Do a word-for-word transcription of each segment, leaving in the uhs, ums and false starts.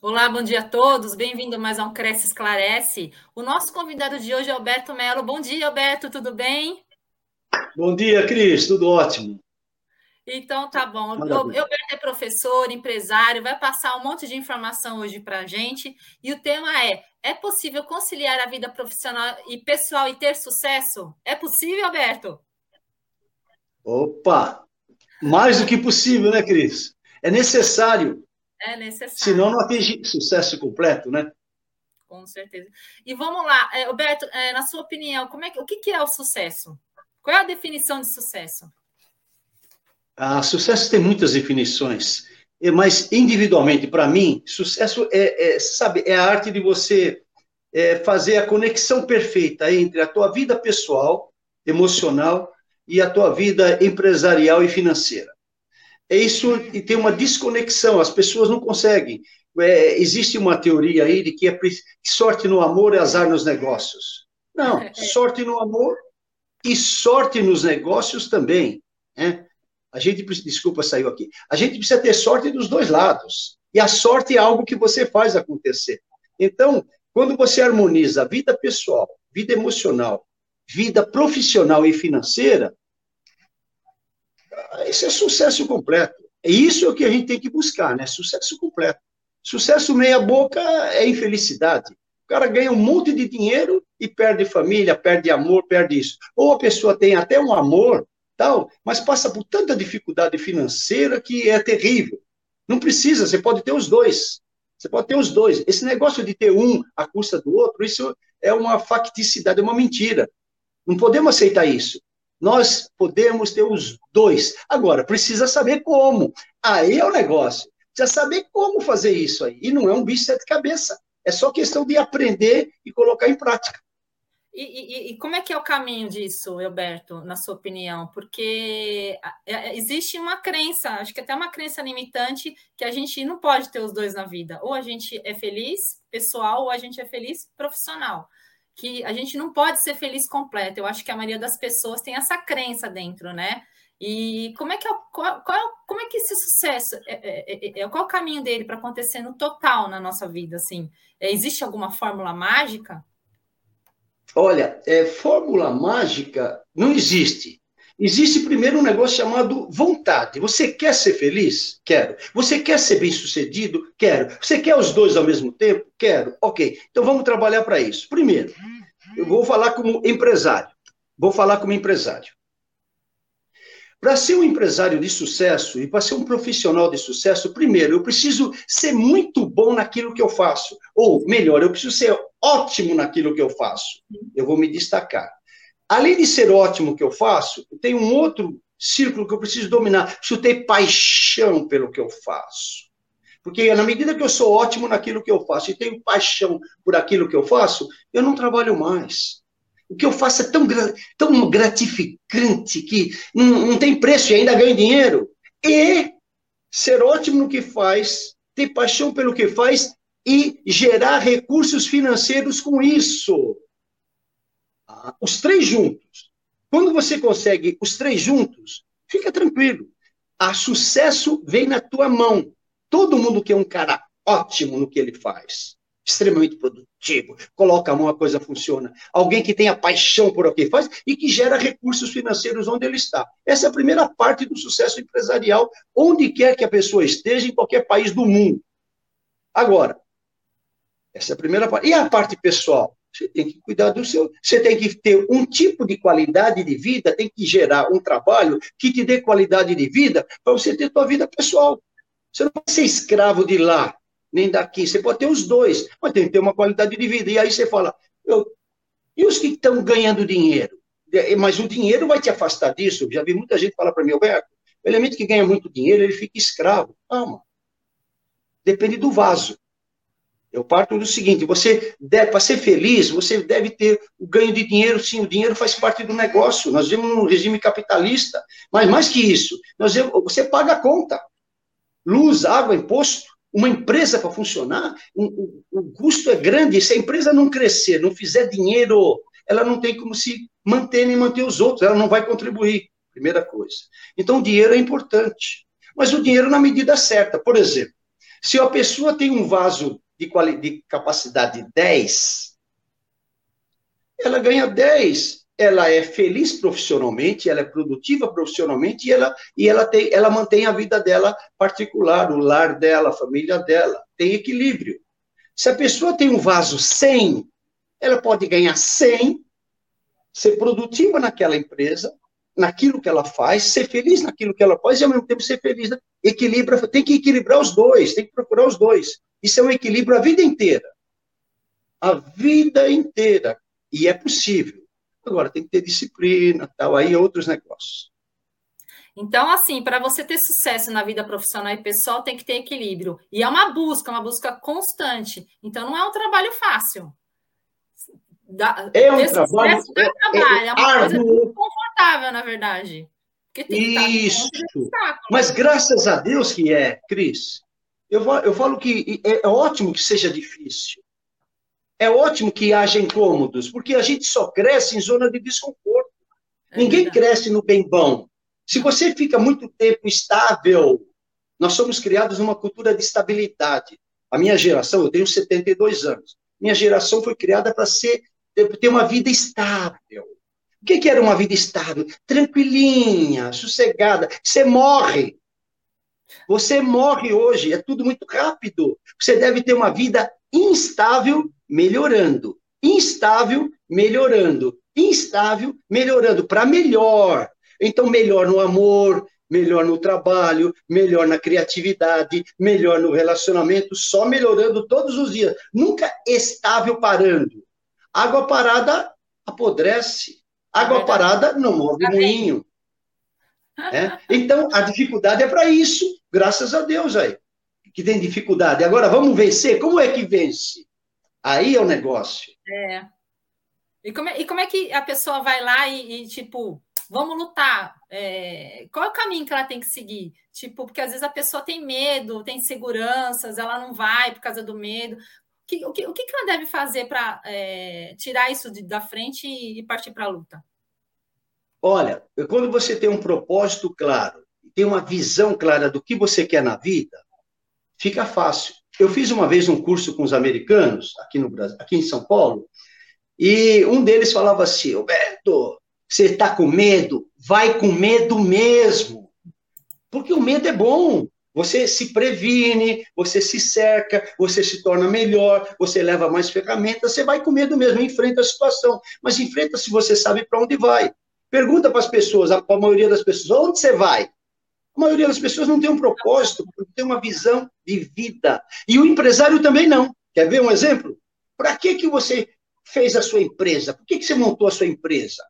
Olá, bom dia a todos. Bem-vindo mais a um Cresce Esclarece. O nosso convidado de hoje é Alberto Mello. Bom dia, Alberto, tudo bem? Bom dia, Cris, tudo ótimo. Então, tá bom. Maravilha. Alberto é professor, empresário, vai passar um monte de informação hoje para a gente. E o tema é, é possível conciliar a vida profissional e pessoal e ter sucesso? É possível, Alberto? Opa! Mais do que possível, né, Cris? É necessário. É necessário. Senão não atingir sucesso completo, né? Com certeza. E vamos lá, Alberto, na sua opinião, como é que, o que é o sucesso? Qual é a definição de sucesso? Ah, sucesso tem muitas definições, mas individualmente, para mim, sucesso é, é, sabe, é a arte de você é, fazer a conexão perfeita entre a tua vida pessoal, emocional e a tua vida empresarial e financeira. É isso, e tem uma desconexão, as pessoas não conseguem. É, existe uma teoria aí de que é, sorte no amor é azar nos negócios. Não, sorte no amor e sorte nos negócios também. Né? A gente, desculpa, saiu aqui. A gente precisa ter sorte dos dois lados. E a sorte é algo que você faz acontecer. Então, quando você harmoniza a vida pessoal, vida emocional, vida profissional e financeira, esse é sucesso completo. É isso que a gente tem que buscar, né? Sucesso completo. Sucesso meia boca é infelicidade. O cara ganha um monte de dinheiro e perde família, perde amor, perde isso. Ou a pessoa tem até um amor, tal, mas passa por tanta dificuldade financeira que é terrível. Não precisa, você pode ter os dois. Você pode ter os dois. Esse negócio de ter um à custa do outro, isso é uma facticidade, é uma mentira. Não podemos aceitar isso. Nós podemos ter os dois. Agora, precisa saber como. Aí é o negócio. Precisa saber como fazer isso aí. E não é um bicho de sete cabeças. É só questão de aprender e colocar em prática. E, e, e como é que é o caminho disso, Alberto, na sua opinião? Porque existe uma crença, acho que até uma crença limitante, que a gente não pode ter os dois na vida. Ou a gente é feliz pessoal, ou a gente é feliz profissional. Que a gente não pode ser feliz completo. Eu acho que a maioria das pessoas tem essa crença dentro, né? E como é que, é, qual, qual, como é que esse sucesso... É, é, é, qual é o caminho dele para acontecer no total na nossa vida, assim? É, existe alguma fórmula mágica? Olha, é, fórmula mágica não existe. Existe primeiro um negócio chamado vontade. Você quer ser feliz? Quero. Você quer ser bem-sucedido? Quero. Você quer os dois ao mesmo tempo? Quero. Ok. Então vamos trabalhar para isso. Primeiro, eu vou falar como empresário. Vou falar como empresário. Para ser um empresário de sucesso e para ser um profissional de sucesso, primeiro, eu preciso ser muito bom naquilo que eu faço. Ou, melhor, eu preciso ser ótimo naquilo que eu faço. Eu vou me destacar. Além de ser ótimo que eu faço, tem um outro círculo que eu preciso dominar. Preciso ter paixão pelo que eu faço. Porque na medida que eu sou ótimo naquilo que eu faço e tenho paixão por aquilo que eu faço, eu não trabalho mais. O que eu faço é tão, tão gratificante que não, não tem preço e ainda ganho dinheiro. E ser ótimo no que faz, ter paixão pelo que faz e gerar recursos financeiros com isso. Os três juntos. Quando você consegue os três juntos, fica tranquilo. O sucesso vem na tua mão. Todo mundo quer um cara ótimo no que ele faz. Extremamente produtivo. Coloca a mão, a coisa funciona. Alguém que tenha paixão por o que faz e que gera recursos financeiros onde ele está. Essa é a primeira parte do sucesso empresarial, onde quer que a pessoa esteja, em qualquer país do mundo. Agora, essa é a primeira parte. E a parte pessoal? Você tem que cuidar do seu... Você tem que ter um tipo de qualidade de vida, tem que gerar um trabalho que te dê qualidade de vida para você ter sua vida pessoal. Você não pode ser escravo de lá, nem daqui. Você pode ter os dois, mas tem que ter uma qualidade de vida. E aí você fala, eu... e os que estão ganhando dinheiro? Mas o dinheiro vai te afastar disso. Eu já vi muita gente falar para mim, Alberto, o elemento que ganha muito dinheiro, ele fica escravo. Calma. Depende do vaso. Eu parto do seguinte, você deve, para ser feliz, você deve ter o ganho de dinheiro, sim, o dinheiro faz parte do negócio, nós vivemos num regime capitalista, mas mais que isso, nós vivemos, você paga a conta, luz, água, imposto, uma empresa para funcionar, o um, um, um custo é grande, se a empresa não crescer, não fizer dinheiro, ela não tem como se manter nem manter os outros, ela não vai contribuir, primeira coisa. Então o dinheiro é importante, mas o dinheiro na medida certa, por exemplo, Se a pessoa tem um vaso de, quali- de capacidade dez, ela ganha dez, ela é feliz profissionalmente, ela é produtiva profissionalmente e, ela, e ela, tem, ela mantém a vida dela particular, o lar dela, a família dela, tem equilíbrio. Se a pessoa tem um vaso cem, ela pode ganhar cem, ser produtiva naquela empresa, naquilo que ela faz, ser feliz naquilo que ela faz e, ao mesmo tempo, ser feliz. Né? Equilibra, tem que equilibrar os dois, tem que procurar os dois. Isso é um equilíbrio a vida inteira. A vida inteira. E é possível. Agora, tem que ter disciplina, tal, aí outros negócios. Então, assim, para você ter sucesso na vida profissional e pessoal, tem que ter equilíbrio. E é uma busca, uma busca constante. Então, não é um trabalho fácil. Da, é um trabalho, é, trabalho. É, é uma árduo. Coisa muito confortável, na verdade. Porque tem isso. Que mas graças a Deus que é, Cris. Eu, eu falo que é ótimo que seja difícil. É ótimo que haja incômodos, porque a gente só cresce em zona de desconforto. É Ninguém verdade. Cresce no bem bom. Se você fica muito tempo estável, nós somos criados numa cultura de estabilidade. A minha geração, eu tenho setenta e dois anos, minha geração foi criada para ser ter uma vida estável. O que, que era uma vida estável? Tranquilinha, sossegada. Você morre. Você morre hoje, é tudo muito rápido. Você deve ter uma vida instável, melhorando. Instável, melhorando. Instável, melhorando. Para melhor. Então, melhor no amor, melhor no trabalho, melhor na criatividade, melhor no relacionamento, só melhorando todos os dias. Nunca estável parando. Água parada apodrece. Água parada não move moinho. É? Então, a dificuldade é para isso, graças a Deus aí, que tem dificuldade. Agora, vamos vencer? Como é que vence? Aí é o negócio. É. E como é, e como é que a pessoa vai lá e, e tipo, vamos lutar? É, qual é o caminho que ela tem que seguir? Tipo, porque às vezes a pessoa tem medo, tem inseguranças, ela não vai por causa do medo. Que, o, que, o que ela deve fazer para é, tirar isso de, da frente e, e partir para a luta? Olha, quando você tem um propósito claro, tem uma visão clara do que você quer na vida, fica fácil. Eu fiz uma vez um curso com os americanos, aqui, no Brasil, aqui em São Paulo, e um deles falava assim, Alberto, você está com medo? Vai com medo mesmo. Porque o medo é bom. Você se previne, você se cerca, você se torna melhor, você leva mais ferramentas, você vai com medo mesmo, enfrenta a situação. Mas enfrenta se você sabe para onde vai. Pergunta para as pessoas, para a maioria das pessoas, onde você vai? A maioria das pessoas não tem um propósito, não tem uma visão de vida. E o empresário também não. Quer ver um exemplo? Para que, que você fez a sua empresa? Por que, que você montou a sua empresa?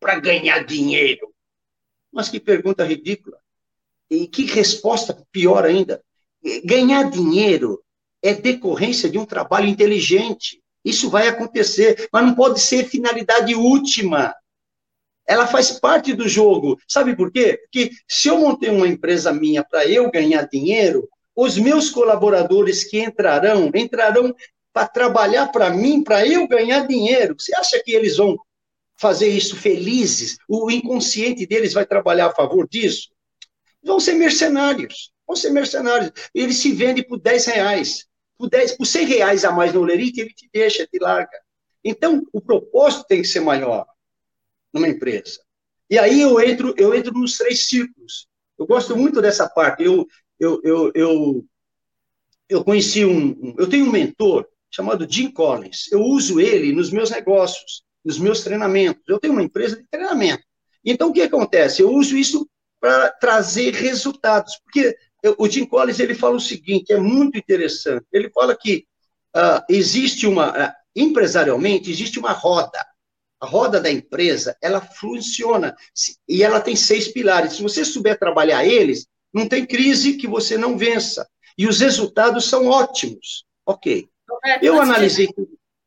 Para ganhar dinheiro. Mas que pergunta ridícula. E que resposta pior ainda. Ganhar dinheiro é decorrência de um trabalho inteligente. Isso vai acontecer, mas não pode ser finalidade última. Ela faz parte do jogo. Sabe por quê? Porque se eu montei uma empresa minha para eu ganhar dinheiro, os meus colaboradores que entrarão, entrarão para trabalhar para mim, para eu ganhar dinheiro. Você acha que eles vão fazer isso felizes? O inconsciente deles vai trabalhar a favor disso? Vão ser mercenários. Vão ser mercenários. Ele se vende por dez reais. Por, dez, por cem reais a mais no Lerite, ele te deixa, te larga. Então, o propósito tem que ser maior numa empresa. E aí eu entro, eu entro nos três círculos. Eu gosto muito dessa parte. Eu, eu, eu, eu, eu conheci um, um... Eu tenho um mentor chamado Jim Collins. Eu uso ele nos meus negócios, nos meus treinamentos. Eu tenho uma empresa de treinamento. Então, o que acontece? Eu uso isso para trazer resultados. Porque eu, o Jim Collins, ele fala o seguinte, é muito interessante. Ele fala que uh, existe uma... Uh, empresarialmente, existe uma roda. A roda da empresa, ela funciona e ela tem seis pilares. Se você souber trabalhar eles, não tem crise que você não vença. E os resultados são ótimos. Ok. Roberto, eu antes analisei... De...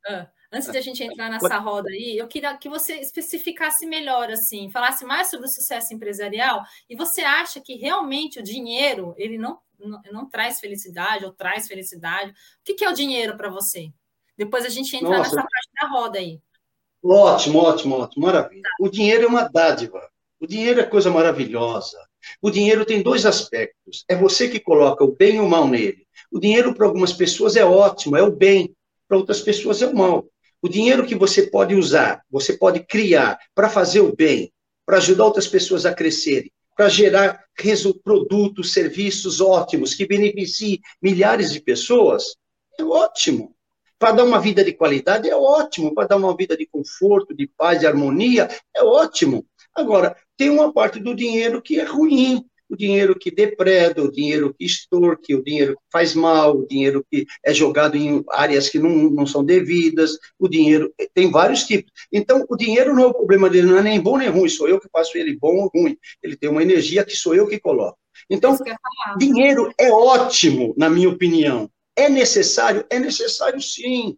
Ah, antes de a gente entrar nessa roda aí, eu queria que você especificasse melhor, assim, falasse mais sobre o sucesso empresarial. E você acha que realmente o dinheiro, ele não, não, não traz felicidade ou traz felicidade? O que, que é o dinheiro para você? Depois a gente entra Nossa. Nessa parte da roda aí. Ótimo, ótimo, ótimo, maravilha. O dinheiro é uma dádiva. O dinheiro é coisa maravilhosa. O dinheiro tem dois aspectos. É você que coloca o bem e o mal nele. O dinheiro, para algumas pessoas, é ótimo, é o bem. Para outras pessoas, é o mal. O dinheiro que você pode usar, você pode criar para fazer o bem, para ajudar outras pessoas a crescerem, para gerar produtos, serviços ótimos, que beneficiem milhares de pessoas, é ótimo. Para dar uma vida de qualidade, é ótimo. Para dar uma vida de conforto, de paz, de harmonia, é ótimo. Agora, tem uma parte do dinheiro que é ruim, o dinheiro que depreda, o dinheiro que extorque, o dinheiro que faz mal, o dinheiro que é jogado em áreas que não, não são devidas, o dinheiro tem vários tipos. Então, o dinheiro não é o problema dele, não é nem bom nem ruim, sou eu que faço ele bom ou ruim. Ele tem uma energia que sou eu que coloco. Então, dinheiro é ótimo, na minha opinião. É necessário? É necessário, sim.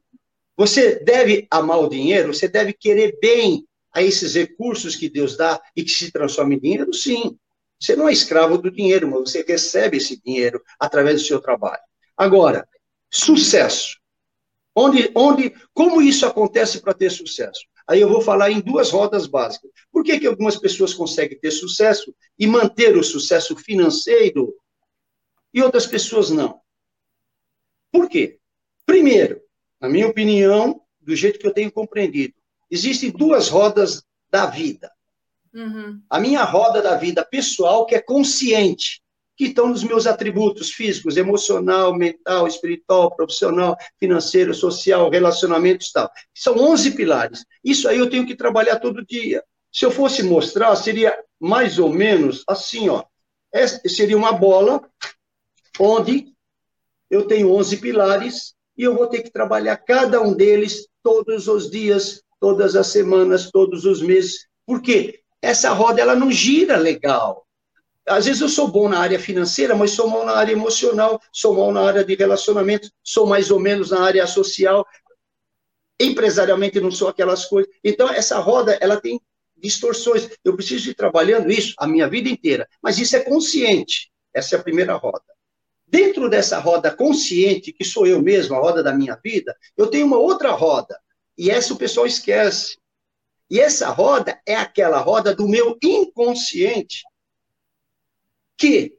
Você deve amar o dinheiro, você deve querer bem a esses recursos que Deus dá e que se transforma em dinheiro, sim. Você não é escravo do dinheiro, mas você recebe esse dinheiro através do seu trabalho. Agora, sucesso. Onde, onde, como isso acontece para ter sucesso? Aí eu vou falar em duas rodas básicas. Por que que algumas pessoas conseguem ter sucesso e manter o sucesso financeiro e outras pessoas não? Por quê? Primeiro, na minha opinião, do jeito que eu tenho compreendido, existem duas rodas da vida. Uhum. A minha roda da vida pessoal, que é consciente, que estão nos meus atributos físicos, emocional, mental, espiritual, profissional, financeiro, social, relacionamentos e tal. São onze pilares. Isso aí eu tenho que trabalhar todo dia. Se eu fosse mostrar, seria mais ou menos assim, ó. Essa seria uma bola onde eu tenho onze pilares e eu vou ter que trabalhar cada um deles todos os dias, todas as semanas, todos os meses. Por quê? Essa roda ela não gira legal. Às vezes eu sou bom na área financeira, mas sou mal na área emocional, sou mal na área de relacionamento, sou mais ou menos na área social, empresarialmente não sou aquelas coisas. Então, essa roda ela tem distorções. Eu preciso ir trabalhando isso a minha vida inteira, mas isso é consciente. Essa é a primeira roda. Dentro dessa roda consciente, que sou eu mesmo, a roda da minha vida, eu tenho uma outra roda. E essa o pessoal esquece. E essa roda é aquela roda do meu inconsciente que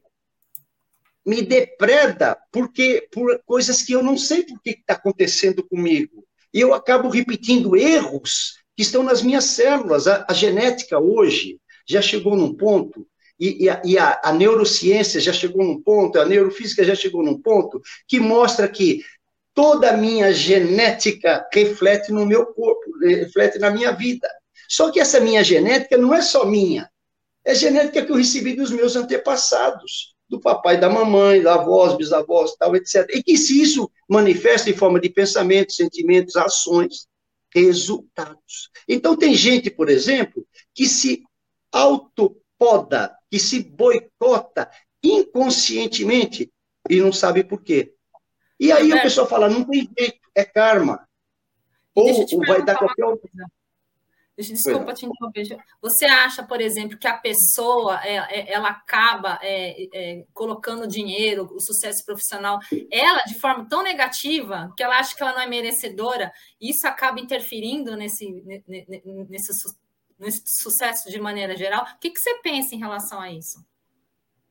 me depreda porque, por coisas que eu não sei por que está acontecendo comigo. E eu acabo repetindo erros que estão nas minhas células. A, a genética hoje já chegou num ponto, e, e, a, e a, a neurociência já chegou num ponto, a neurofísica já chegou num ponto, que mostra que toda a minha genética reflete no meu corpo, reflete na minha vida. Só que essa minha genética não é só minha. É genética que eu recebi dos meus antepassados, do papai, da mamãe, da avós, bisavós, tal, etcétera. E que se isso manifesta em forma de pensamentos, sentimentos, ações, resultados. Então tem gente, por exemplo, que se autopoda, que se boicota inconscientemente e não sabe por quê. E aí Alberto, o pessoal fala, não tem jeito, é karma. Ou, ou vai dar qualquer outra coisa. Desculpa te interromper. Você acha, por exemplo, que a pessoa, ela acaba é, é, colocando dinheiro, o sucesso profissional, ela de forma tão negativa, que ela acha que ela não é merecedora, e isso acaba interferindo nesse, nesse, nesse sucesso de maneira geral? O que, que você pensa em relação a isso?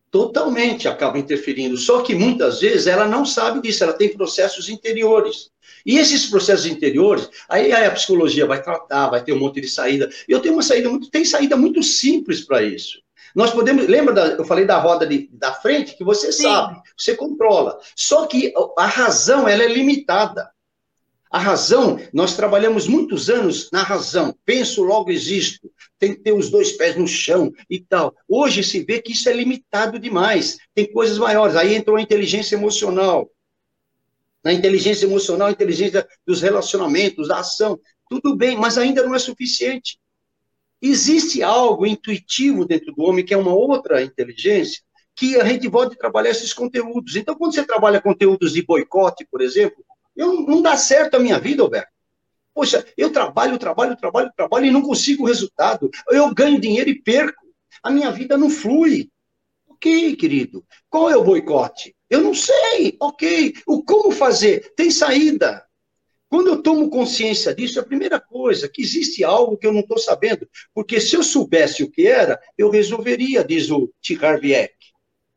Totalmente acaba interferindo, só que muitas vezes ela não sabe disso, ela tem processos interiores. E esses processos interiores, aí a psicologia vai tratar, vai ter um monte de saída. Eu tenho uma saída muito, tem saída muito simples para isso. Nós podemos, lembra, da, eu falei da roda de, da frente, que você Sim. sabe, você controla. Só que a razão, ela é limitada. A razão, nós trabalhamos muitos anos na razão. Penso, logo existo. Tem que ter os dois pés no chão e tal. Hoje se vê que isso é limitado demais. Tem coisas maiores. Aí entrou a inteligência emocional. Na inteligência emocional, a inteligência dos relacionamentos, da ação. Tudo bem, mas ainda não é suficiente. Existe algo intuitivo dentro do homem, que é uma outra inteligência, que a gente pode trabalhar esses conteúdos. Então, quando você trabalha conteúdos de boicote, por exemplo, Eu, não dá certo a minha vida, Alberto. Poxa, eu trabalho, trabalho, trabalho, trabalho e não consigo o resultado. Eu ganho dinheiro e perco. A minha vida não flui. Ok, querido. Qual é o boicote? Eu não sei. Ok. O como fazer? Tem saída. Quando eu tomo consciência disso, a primeira coisa, que existe algo que eu não estou sabendo, porque se eu soubesse o que era, eu resolveria, diz o T. Harv Eck.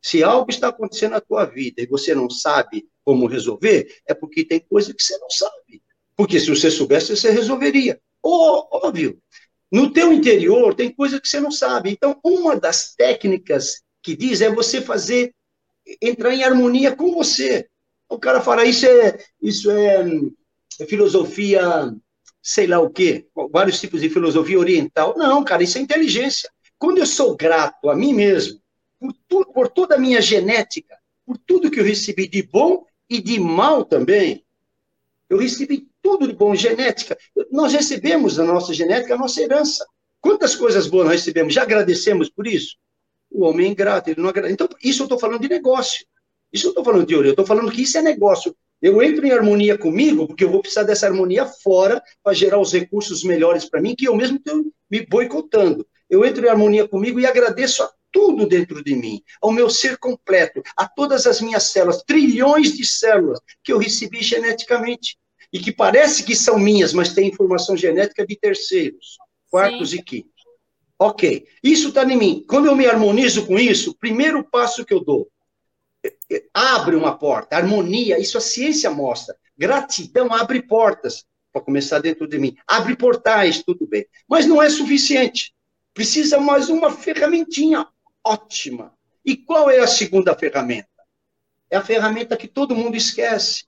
Se algo está acontecendo na tua vida e você não sabe como resolver, é porque tem coisa que você não sabe. Porque se você soubesse, você resolveria. Ó, óbvio. No teu interior tem coisa que você não sabe. Então, uma das técnicas que diz é você fazer, entrar em harmonia com você. O cara fala, isso é... Isso é filosofia, sei lá o quê, vários tipos de filosofia oriental. Não, cara, isso é inteligência. Quando eu sou grato a mim mesmo, por, tu, por toda a minha genética, por tudo que eu recebi de bom e de mal também, eu recebi tudo de bom, genética. Nós recebemos na nossa genética a nossa herança. Quantas coisas boas nós recebemos? Já agradecemos por isso? O homem é ingrato, ele não agradece. Então, isso eu estou falando de negócio. Isso eu estou falando de teoria, eu estou falando que isso é negócio. Eu entro em harmonia comigo, porque eu vou precisar dessa harmonia fora para gerar os recursos melhores para mim, que eu mesmo estou me boicotando. Eu entro em harmonia comigo e agradeço a tudo dentro de mim, ao meu ser completo, a todas as minhas células, trilhões de células que eu recebi geneticamente e que parece que são minhas, mas tem informação genética de terceiros, quartos Sim. e quintos. Ok, isso está em mim. Quando eu me harmonizo com isso, o primeiro passo que eu dou, abre uma porta, harmonia, isso a ciência mostra. Gratidão abre portas, para começar dentro de mim. Abre portais, tudo bem. Mas não é suficiente. Precisa mais uma ferramentinha ótima. E qual é a segunda ferramenta? É a ferramenta que todo mundo esquece.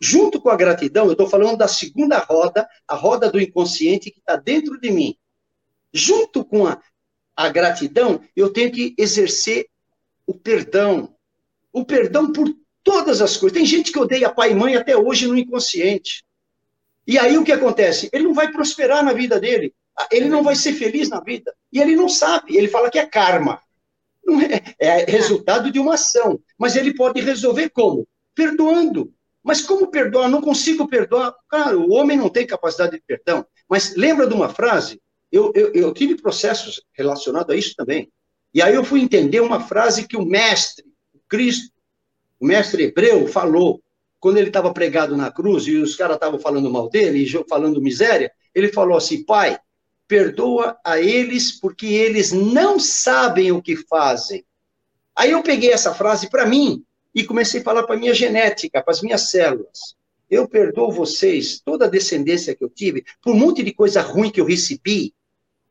Junto com a gratidão, eu estou falando da segunda roda, a roda do inconsciente que está dentro de mim. Junto com a, a gratidão, eu tenho que exercer o perdão. O perdão por todas as coisas. Tem gente que odeia pai e mãe até hoje no inconsciente. E aí o que acontece? Ele não vai prosperar na vida dele. Ele não vai ser feliz na vida. E ele não sabe. Ele fala que é karma. Não é, é resultado de uma ação. Mas ele pode resolver como? Perdoando. Mas como perdoar? Não consigo perdoar. Cara, o homem não tem capacidade de perdão. Mas lembra de uma frase? Eu, eu, eu tive processos relacionados a isso também. E aí eu fui entender uma frase que o mestre Cristo, o mestre hebreu, falou, quando ele estava pregado na cruz e os caras estavam falando mal dele e falando miséria, ele falou assim, Pai, perdoa a eles porque eles não sabem o que fazem. Aí eu peguei essa frase para mim e comecei a falar para a minha genética, para as minhas células. Eu perdoo vocês, toda a descendência que eu tive, por um monte de coisa ruim que eu recebi,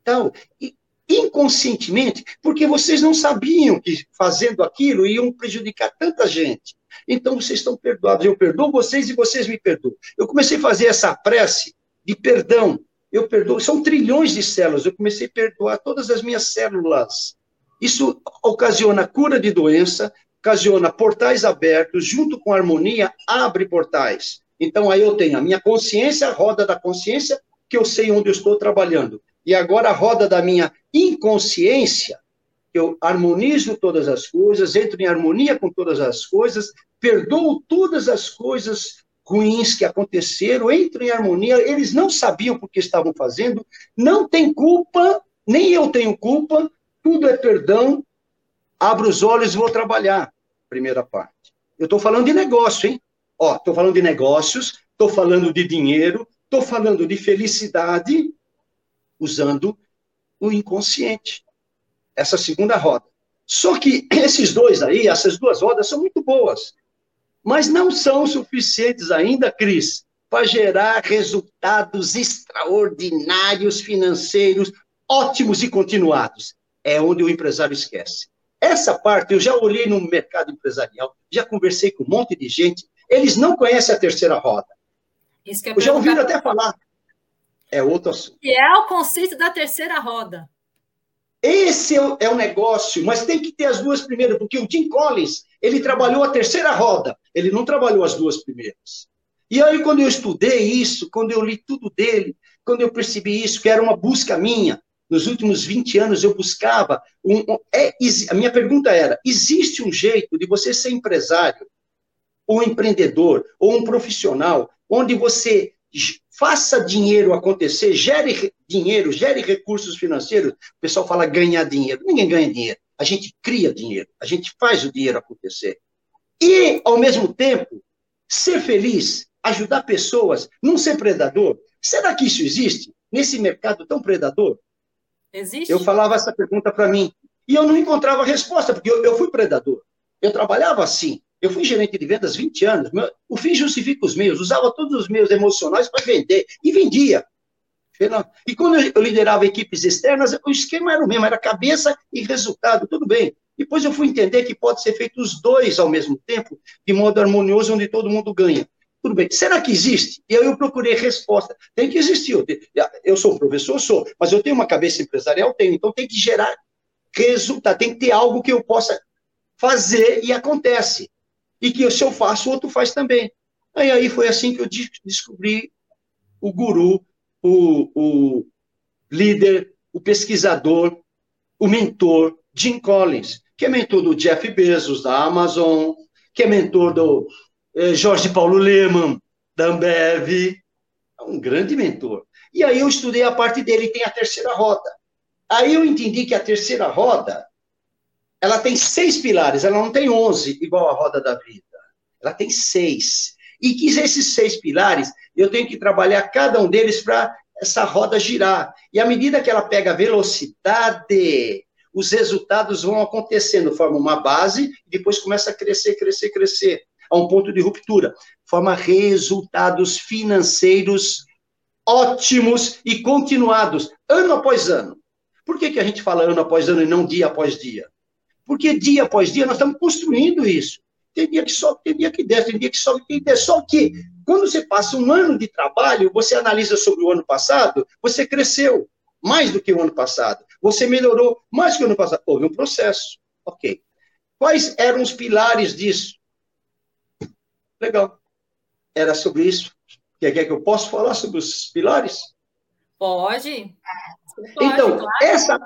tal, e inconscientemente, porque vocês não sabiam que fazendo aquilo iam prejudicar tanta gente. Então, vocês estão perdoados. Eu perdoo vocês e vocês me perdoam. Eu comecei a fazer essa prece de perdão. Eu perdoo. São trilhões de células. Eu comecei a perdoar todas as minhas células. Isso ocasiona cura de doença, ocasiona portais abertos, junto com a harmonia, abre portais. Então, aí eu tenho a minha consciência, a roda da consciência, que eu sei onde eu estou trabalhando. E agora a roda da minha inconsciência, eu harmonizo todas as coisas, entro em harmonia com todas as coisas, perdoo todas as coisas ruins que aconteceram, entro em harmonia, eles não sabiam por que estavam fazendo, não tem culpa, nem eu tenho culpa, tudo é perdão, abro os olhos e vou trabalhar, primeira parte. Eu estou falando de negócio, hein? Ó, estou falando de negócios, estou falando de dinheiro, estou falando de felicidade, usando o inconsciente. Essa segunda roda. Só que esses dois aí, essas duas rodas são muito boas, mas não são suficientes ainda, Cris, para gerar resultados extraordinários, financeiros, ótimos e continuados. É onde o empresário esquece. Essa parte eu já olhei no mercado empresarial, já conversei com um monte de gente, eles não conhecem a terceira roda. Isso que é eu já ouviram até falar. É outro assunto. E é o conceito da terceira roda. Esse é o negócio, mas tem que ter as duas primeiras, porque o Jim Collins, ele trabalhou a terceira roda, ele não trabalhou as duas primeiras. E aí, quando eu estudei isso, quando eu li tudo dele, quando eu percebi isso, que era uma busca minha, nos últimos vinte anos eu buscava... Um, um, é, a minha pergunta era, existe um jeito de você ser empresário, ou empreendedor, ou um profissional, onde você... faça dinheiro acontecer, gere dinheiro, gere recursos financeiros. O pessoal fala ganhar dinheiro. Ninguém ganha dinheiro. A gente cria dinheiro. A gente faz o dinheiro acontecer. E, ao mesmo tempo, ser feliz, ajudar pessoas, não ser predador? Será que isso existe nesse mercado tão predador? Existe. Eu falava essa pergunta para mim e eu não encontrava resposta, porque eu, eu fui predador. Eu trabalhava assim. Eu fui gerente de vendas vinte anos. Meu, o fim justifica os meios. Usava todos os meios emocionais para vender e vendia. E quando eu liderava equipes externas, o esquema era o mesmo, era cabeça e resultado, tudo bem. Depois eu fui entender que pode ser feito os dois ao mesmo tempo, de modo harmonioso, onde todo mundo ganha. Tudo bem, será que existe? E aí eu procurei resposta. Tem que existir. Eu sou professor, sou, mas eu tenho uma cabeça empresarial, tenho, então tem que gerar resultado, tem que ter algo que eu possa fazer e acontece. E que se eu faço, o outro faz também. Aí, aí foi assim que eu descobri o guru, O, o líder, o pesquisador, o mentor, Jim Collins, que é mentor do Jeff Bezos, da Amazon, que é mentor do eh, Jorge Paulo Lemann, da Ambev, é um grande mentor. E aí eu estudei a parte dele, tem a terceira roda. Aí eu entendi que a terceira roda, ela tem seis pilares, ela não tem onze, igual a roda da vida. Ela tem seis. E que esses seis pilares, eu tenho que trabalhar cada um deles para essa roda girar. E à medida que ela pega velocidade, os resultados vão acontecendo, forma uma base, depois começa a crescer, crescer, crescer, a um ponto de ruptura. Forma resultados financeiros ótimos e continuados, ano após ano. Por que que a gente fala ano após ano e não dia após dia? Porque dia após dia nós estamos construindo isso. Tem dia que sobe, tem dia que desce, tem dia que sobe, tem dia que desce. Só que, quando você passa um ano de trabalho, você analisa sobre o ano passado, você cresceu mais do que o ano passado. Você melhorou mais do que o ano passado. Houve um processo. Ok. Quais eram os pilares disso? Legal. Era sobre isso. Quer, quer que eu possa falar sobre os pilares? Pode. Pode então, claro. essa,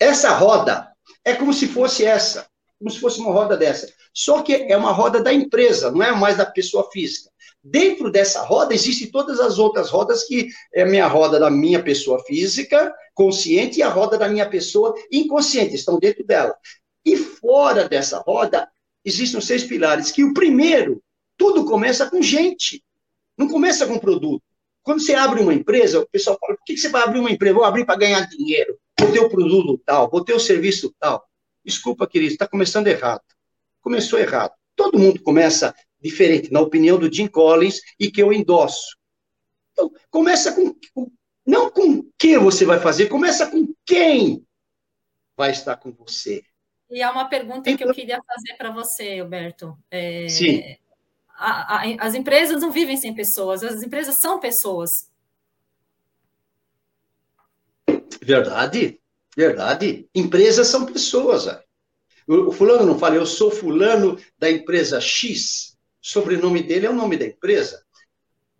essa roda é como se fosse essa. Como se fosse uma roda dessa. Só que é uma roda da empresa, não é mais da pessoa física. Dentro dessa roda, existem todas as outras rodas, que é a minha roda da minha pessoa física, consciente, e a roda da minha pessoa inconsciente, estão dentro dela. E fora dessa roda, existem os seis pilares, que o primeiro, tudo começa com gente, não começa com produto. Quando você abre uma empresa, o pessoal fala, por que você vai abrir uma empresa? Vou abrir para ganhar dinheiro, vou ter o produto tal, vou ter o serviço tal. Desculpa, querido, está começando errado. Começou errado. Todo mundo começa diferente, na opinião do Jim Collins, e que eu endosso. Então, começa com... não com o que você vai fazer, começa com quem vai estar com você. E há uma pergunta então, que eu queria fazer para você, Alberto. É, sim. A, a, as empresas não vivem sem pessoas, as empresas são pessoas. Verdade, verdade. Empresas são pessoas, velho. O fulano não fala, eu sou fulano da empresa X. O sobrenome dele é o nome da empresa.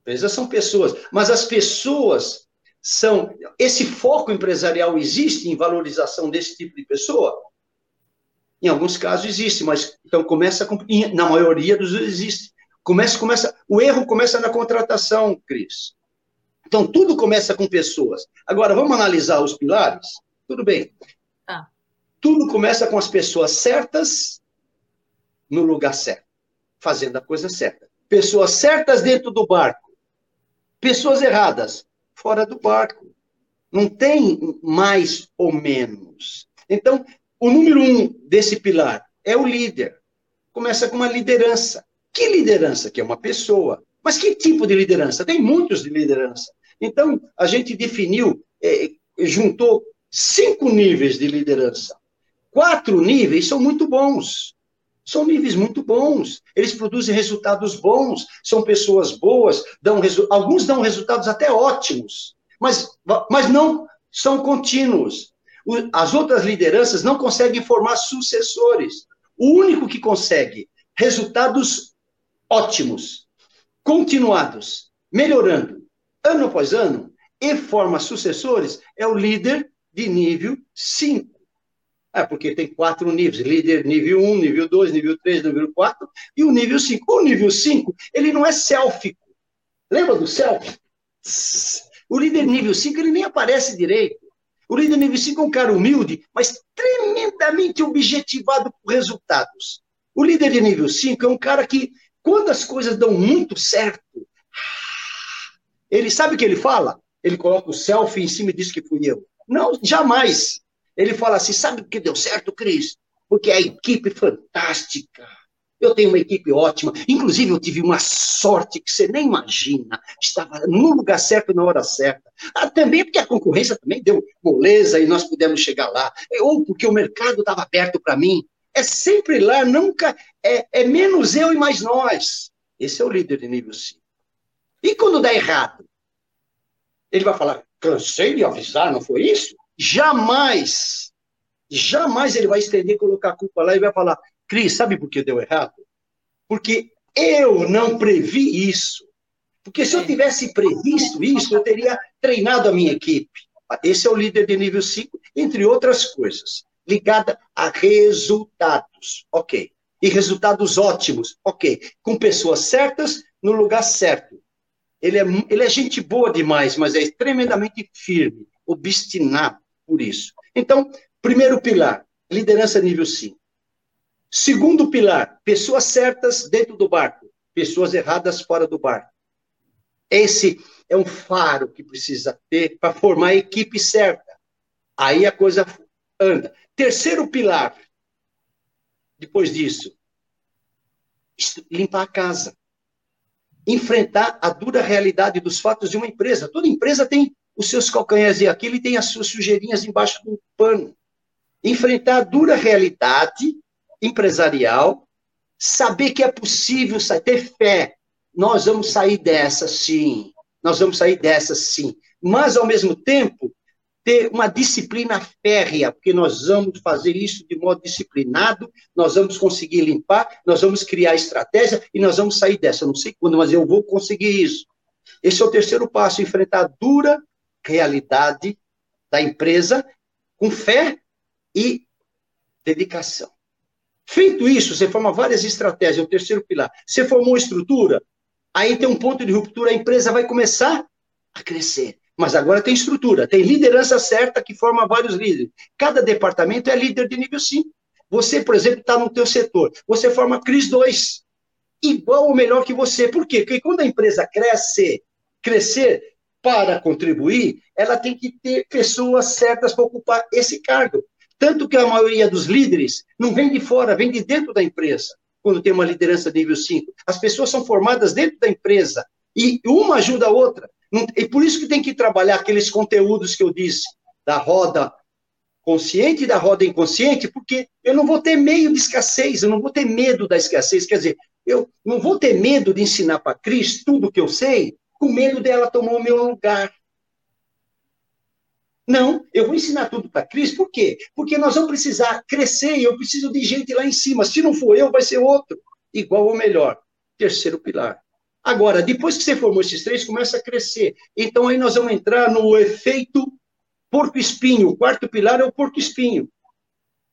Empresas são pessoas. Mas as pessoas são... Esse foco empresarial existe em valorização desse tipo de pessoa? Em alguns casos existe, mas então começa... Com, na maioria dos existe. Começa, começa, o erro começa na contratação, Cris. Então, tudo começa com pessoas. Agora, vamos analisar os pilares? Tudo bem. Tá. Ah. Tudo começa com as pessoas certas no lugar certo, fazendo a coisa certa. Pessoas certas dentro do barco, pessoas erradas fora do barco. Não tem mais ou menos. Então, o número um desse pilar é o líder. Começa com uma liderança. Que liderança? Que é uma pessoa. Mas que tipo de liderança? Tem muitos de liderança. Então, a gente definiu, é, juntou cinco níveis de liderança. Quatro níveis são muito bons, são níveis muito bons, eles produzem resultados bons, são pessoas boas, dão resu... alguns dão resultados até ótimos, mas, mas não são contínuos. As outras lideranças não conseguem formar sucessores. O único que consegue resultados ótimos, continuados, melhorando, ano após ano, e forma sucessores, é o líder de nível cinco. É, porque tem quatro níveis, líder nível um, nível dois, nível três, nível quatro, e o nível cinco. O nível cinco, ele não é selfico. Lembra do selfie? O líder nível cinco, ele nem aparece direito. O líder nível cinco é um cara humilde, mas tremendamente objetivado por resultados. O líder de nível cinco é um cara que, quando as coisas dão muito certo, Ele sabe o que ele fala? Ele coloca o selfie em cima e diz que fui eu. Não, jamais. Ele fala assim, sabe o que deu certo, Cris? Porque é a equipe fantástica. Eu tenho uma equipe ótima. Inclusive, eu tive uma sorte que você nem imagina. Estava no lugar certo e na hora certa. Ah, também porque a concorrência também deu moleza e nós pudemos chegar lá. Ou porque o mercado estava aberto para mim. É sempre lá, nunca... É, é menos eu e mais nós. Esse é o líder de nível cinco. E quando dá errado? Ele vai falar, cansei de avisar, não foi isso? Jamais, jamais ele vai estender, colocar a culpa lá e vai falar, Cris, sabe por que deu errado? Porque eu não previ isso. Porque se eu tivesse previsto isso, eu teria treinado a minha equipe. Esse é o líder de nível cinco, entre outras coisas, ligada a resultados, ok. E resultados ótimos, ok. Com pessoas certas, no lugar certo. Ele é, ele é gente boa demais, mas é tremendamente firme, obstinado por isso. Então, primeiro pilar, liderança nível cinco. Segundo pilar, pessoas certas dentro do barco, pessoas erradas fora do barco. Esse é um faro que precisa ter para formar a equipe certa. Aí a coisa anda. Terceiro pilar, depois disso, limpar a casa. Enfrentar a dura realidade dos fatos de uma empresa. Toda empresa tem os seus calcanhares de Aquiles e tem as suas sujeirinhas embaixo do pano. Enfrentar a dura realidade empresarial, saber que é possível, ter fé. Nós vamos sair dessa, sim. Nós vamos sair dessa, sim. Mas, ao mesmo tempo, ter uma disciplina férrea, porque nós vamos fazer isso de modo disciplinado, nós vamos conseguir limpar, nós vamos criar estratégia e nós vamos sair dessa. Não sei quando, mas eu vou conseguir isso. Esse é o terceiro passo, enfrentar a dura realidade da empresa com fé e dedicação. Feito isso, você forma várias estratégias, é o terceiro pilar. Você formou estrutura, aí tem um ponto de ruptura, a empresa vai começar a crescer. Mas agora tem estrutura, tem liderança certa que forma vários líderes. Cada departamento é líder de nível cinco. Você, por exemplo, está no teu setor. Você forma Cris dois, igual ou melhor que você. Por quê? Porque quando a empresa cresce, crescer para contribuir, ela tem que ter pessoas certas para ocupar esse cargo. Tanto que a maioria dos líderes não vem de fora, vem de dentro da empresa. Quando tem uma liderança de nível cinco, as pessoas são formadas dentro da empresa e uma ajuda a outra. E por isso que tem que trabalhar aqueles conteúdos que eu disse, da roda consciente e da roda inconsciente, porque eu não vou ter meio de escassez, eu não vou ter medo da escassez, quer dizer, eu não vou ter medo de ensinar para a Cris tudo o que eu sei, com medo dela tomar o meu lugar. Não, eu vou ensinar tudo para a Cris, por quê? Porque nós vamos precisar crescer e eu preciso de gente lá em cima, se não for eu, vai ser outro, igual ou melhor. Terceiro pilar. Agora, depois que você formou esses três, começa a crescer. Então, aí nós vamos entrar no efeito porco-espinho. O quarto pilar é o porco-espinho.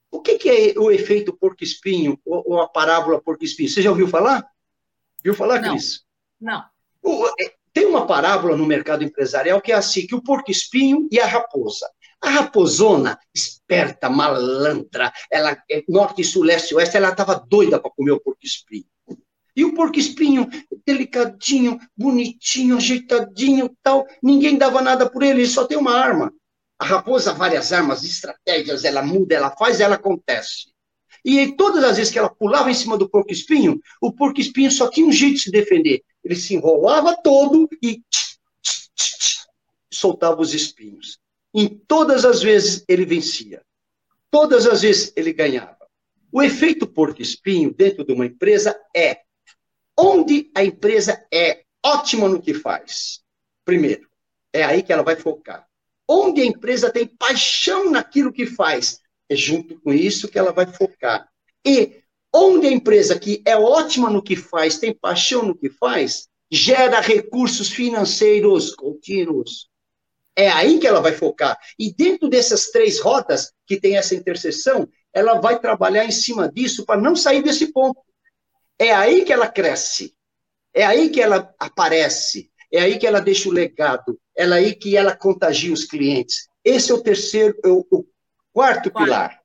O que, que é o efeito porco-espinho ou, ou a parábola porco-espinho? Você já ouviu falar? Viu falar, Cris? Não. O, tem uma parábola no mercado empresarial que é assim, que o porco-espinho e a raposa. A raposona, esperta, malandra, ela norte, sul, leste, oeste, ela estava doida para comer o porco-espinho. E o porco-espinho, delicadinho, bonitinho, ajeitadinho, tal, ninguém dava nada por ele, ele só tem uma arma. A raposa, várias armas, estratégias, ela muda, ela faz, ela acontece. E aí, todas as vezes que ela pulava em cima do porco-espinho, o porco-espinho só tinha um jeito de se defender. Ele se enrolava todo e tch, tch, tch, tch, soltava os espinhos. Em todas as vezes ele vencia. Todas as vezes ele ganhava. O efeito porco-espinho dentro de uma empresa é onde a empresa é ótima no que faz, primeiro, é aí que ela vai focar. Onde a empresa tem paixão naquilo que faz, é junto com isso que ela vai focar. E onde a empresa que é ótima no que faz, tem paixão no que faz, gera recursos financeiros contínuos. É aí que ela vai focar. E dentro dessas três rodas que tem essa interseção, ela vai trabalhar em cima disso para não sair desse ponto. É aí que ela cresce, é aí que ela aparece, é aí que ela deixa o legado, é aí que ela contagia os clientes. Esse é o terceiro, o, o quarto, quarto pilar.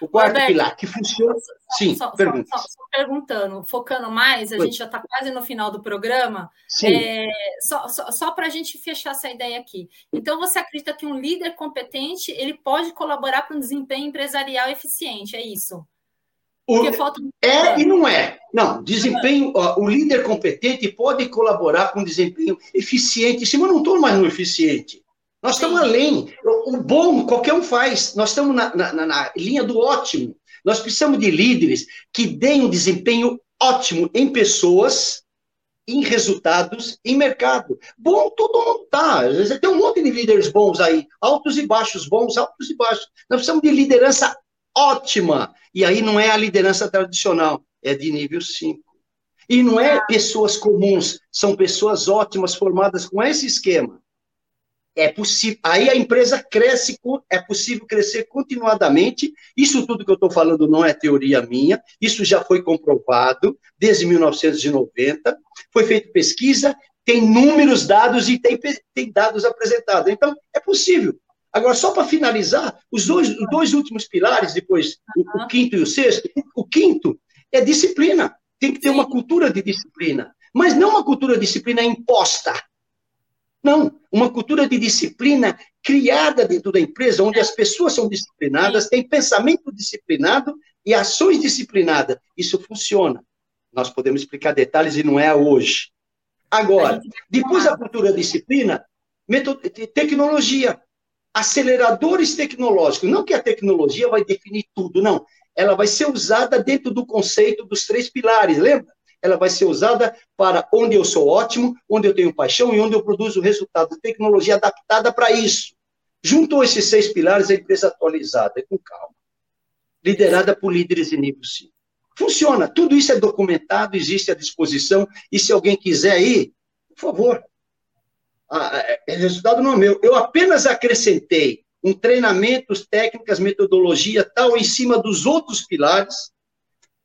O quarto Alberto, pilar, que funciona... Só, Sim, só, pergunta. Só, só, só perguntando, focando mais, a Foi. gente já está quase no final do programa, é, só, só, só para a gente fechar essa ideia aqui. Então, você acredita que um líder competente ele pode colaborar para um desempenho empresarial eficiente, é isso? Porque o... falta... É e não é. Não, desempenho... Ó, o líder competente pode colaborar com um desempenho eficiente. Sim, mas eu não estou mais no eficiente. Nós estamos além. O bom, qualquer um faz. Nós estamos na, na, na linha do ótimo. Nós precisamos de líderes que deem um desempenho ótimo em pessoas, em resultados, em mercado. Bom, todo mundo está. Tem um monte de líderes bons aí. Altos e baixos, bons, altos e baixos. Nós precisamos de liderança ótima. E aí não é a liderança tradicional. É de nível cinco. E não é pessoas comuns. São pessoas ótimas formadas com esse esquema. É possível, aí a empresa cresce, é possível crescer continuadamente, isso tudo que eu estou falando não é teoria minha, isso já foi comprovado desde mil novecentos e noventa, foi feita pesquisa, tem números dados e tem, tem dados apresentados, então é possível. Agora, só para finalizar, os dois, os dois últimos pilares, depois uhum. o, o quinto e o sexto, o quinto é disciplina, tem que ter Sim. uma cultura de disciplina, mas não uma cultura de disciplina imposta. Não, uma cultura de disciplina criada dentro da empresa, onde as pessoas são disciplinadas, têm pensamento disciplinado e ações disciplinadas. Isso funciona. Nós podemos explicar detalhes e não é hoje. Agora, depois da cultura de disciplina, metod... tecnologia, aceleradores tecnológicos. Não que a tecnologia vai definir tudo, não. Ela vai ser usada dentro do conceito dos três pilares, lembra? Ela vai ser usada para onde eu sou ótimo, onde eu tenho paixão e onde eu produzo resultado. Tecnologia adaptada para isso. Juntou esses seis pilares, a empresa atualizada, com calma. Liderada por líderes de nível cinco. Funciona. Tudo isso é documentado, existe à disposição. E se alguém quiser ir, por favor. Ah, é resultado não é meu. Eu apenas acrescentei um treinamento, técnicas, metodologia, tal, em cima dos outros pilares,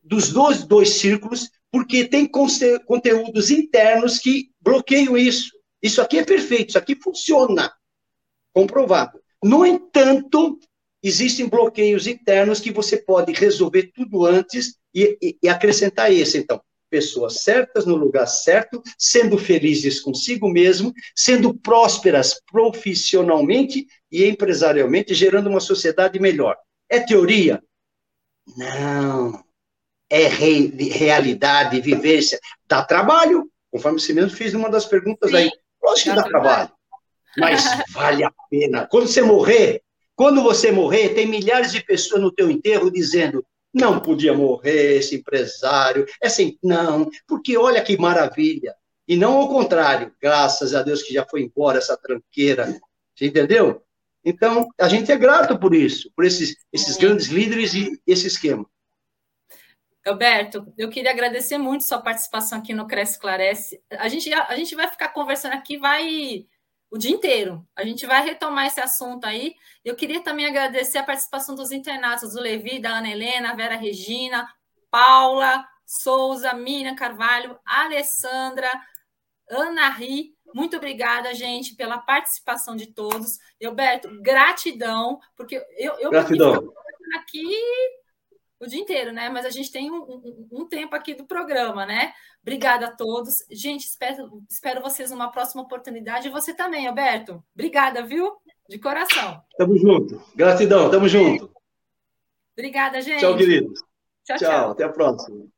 dos dois, dois círculos, porque tem conte- conteúdos internos que bloqueiam isso. Isso aqui é perfeito, isso aqui funciona. Comprovado. No entanto, existem bloqueios internos que você pode resolver tudo antes e, e, e acrescentar esse, então. Pessoas certas no lugar certo, sendo felizes consigo mesmo, sendo prósperas profissionalmente e empresarialmente, gerando uma sociedade melhor. É teoria? Não. É re, realidade, vivência. Dá trabalho, conforme você mesmo fez uma das perguntas Sim, aí. Lógico que dá trabalho, mas vale a pena. Quando você morrer, quando você morrer, tem milhares de pessoas no teu enterro dizendo, não podia morrer esse empresário, essa, não, porque olha que maravilha. E não ao contrário, graças a Deus que já foi embora essa tranqueira. Você entendeu? Então, a gente é grato por isso, por esses, esses grandes líderes e esse esquema. Alberto, eu queria agradecer muito sua participação aqui no Cresce Esclarece. A gente, a gente vai ficar conversando aqui vai, o dia inteiro. A gente vai retomar esse assunto aí. Eu queria também agradecer a participação dos internautas, do Levi, da Ana Helena, Vera Regina, Paula, Souza, Miriam Carvalho, Alessandra, Ana Ri. Muito obrigada, gente, pela participação de todos. Alberto, gratidão, porque eu, eu gratidão. Fico conversando aqui... o dia inteiro, né? Mas a gente tem um, um, um tempo aqui do programa, né? Obrigada a todos. Gente, espero, espero vocês numa próxima oportunidade. E você também, Alberto. Obrigada, viu? De coração. Tamo junto. Gratidão, tamo junto. Obrigada, gente. Tchau, queridos. Tchau, tchau. Tchau. Até a próxima.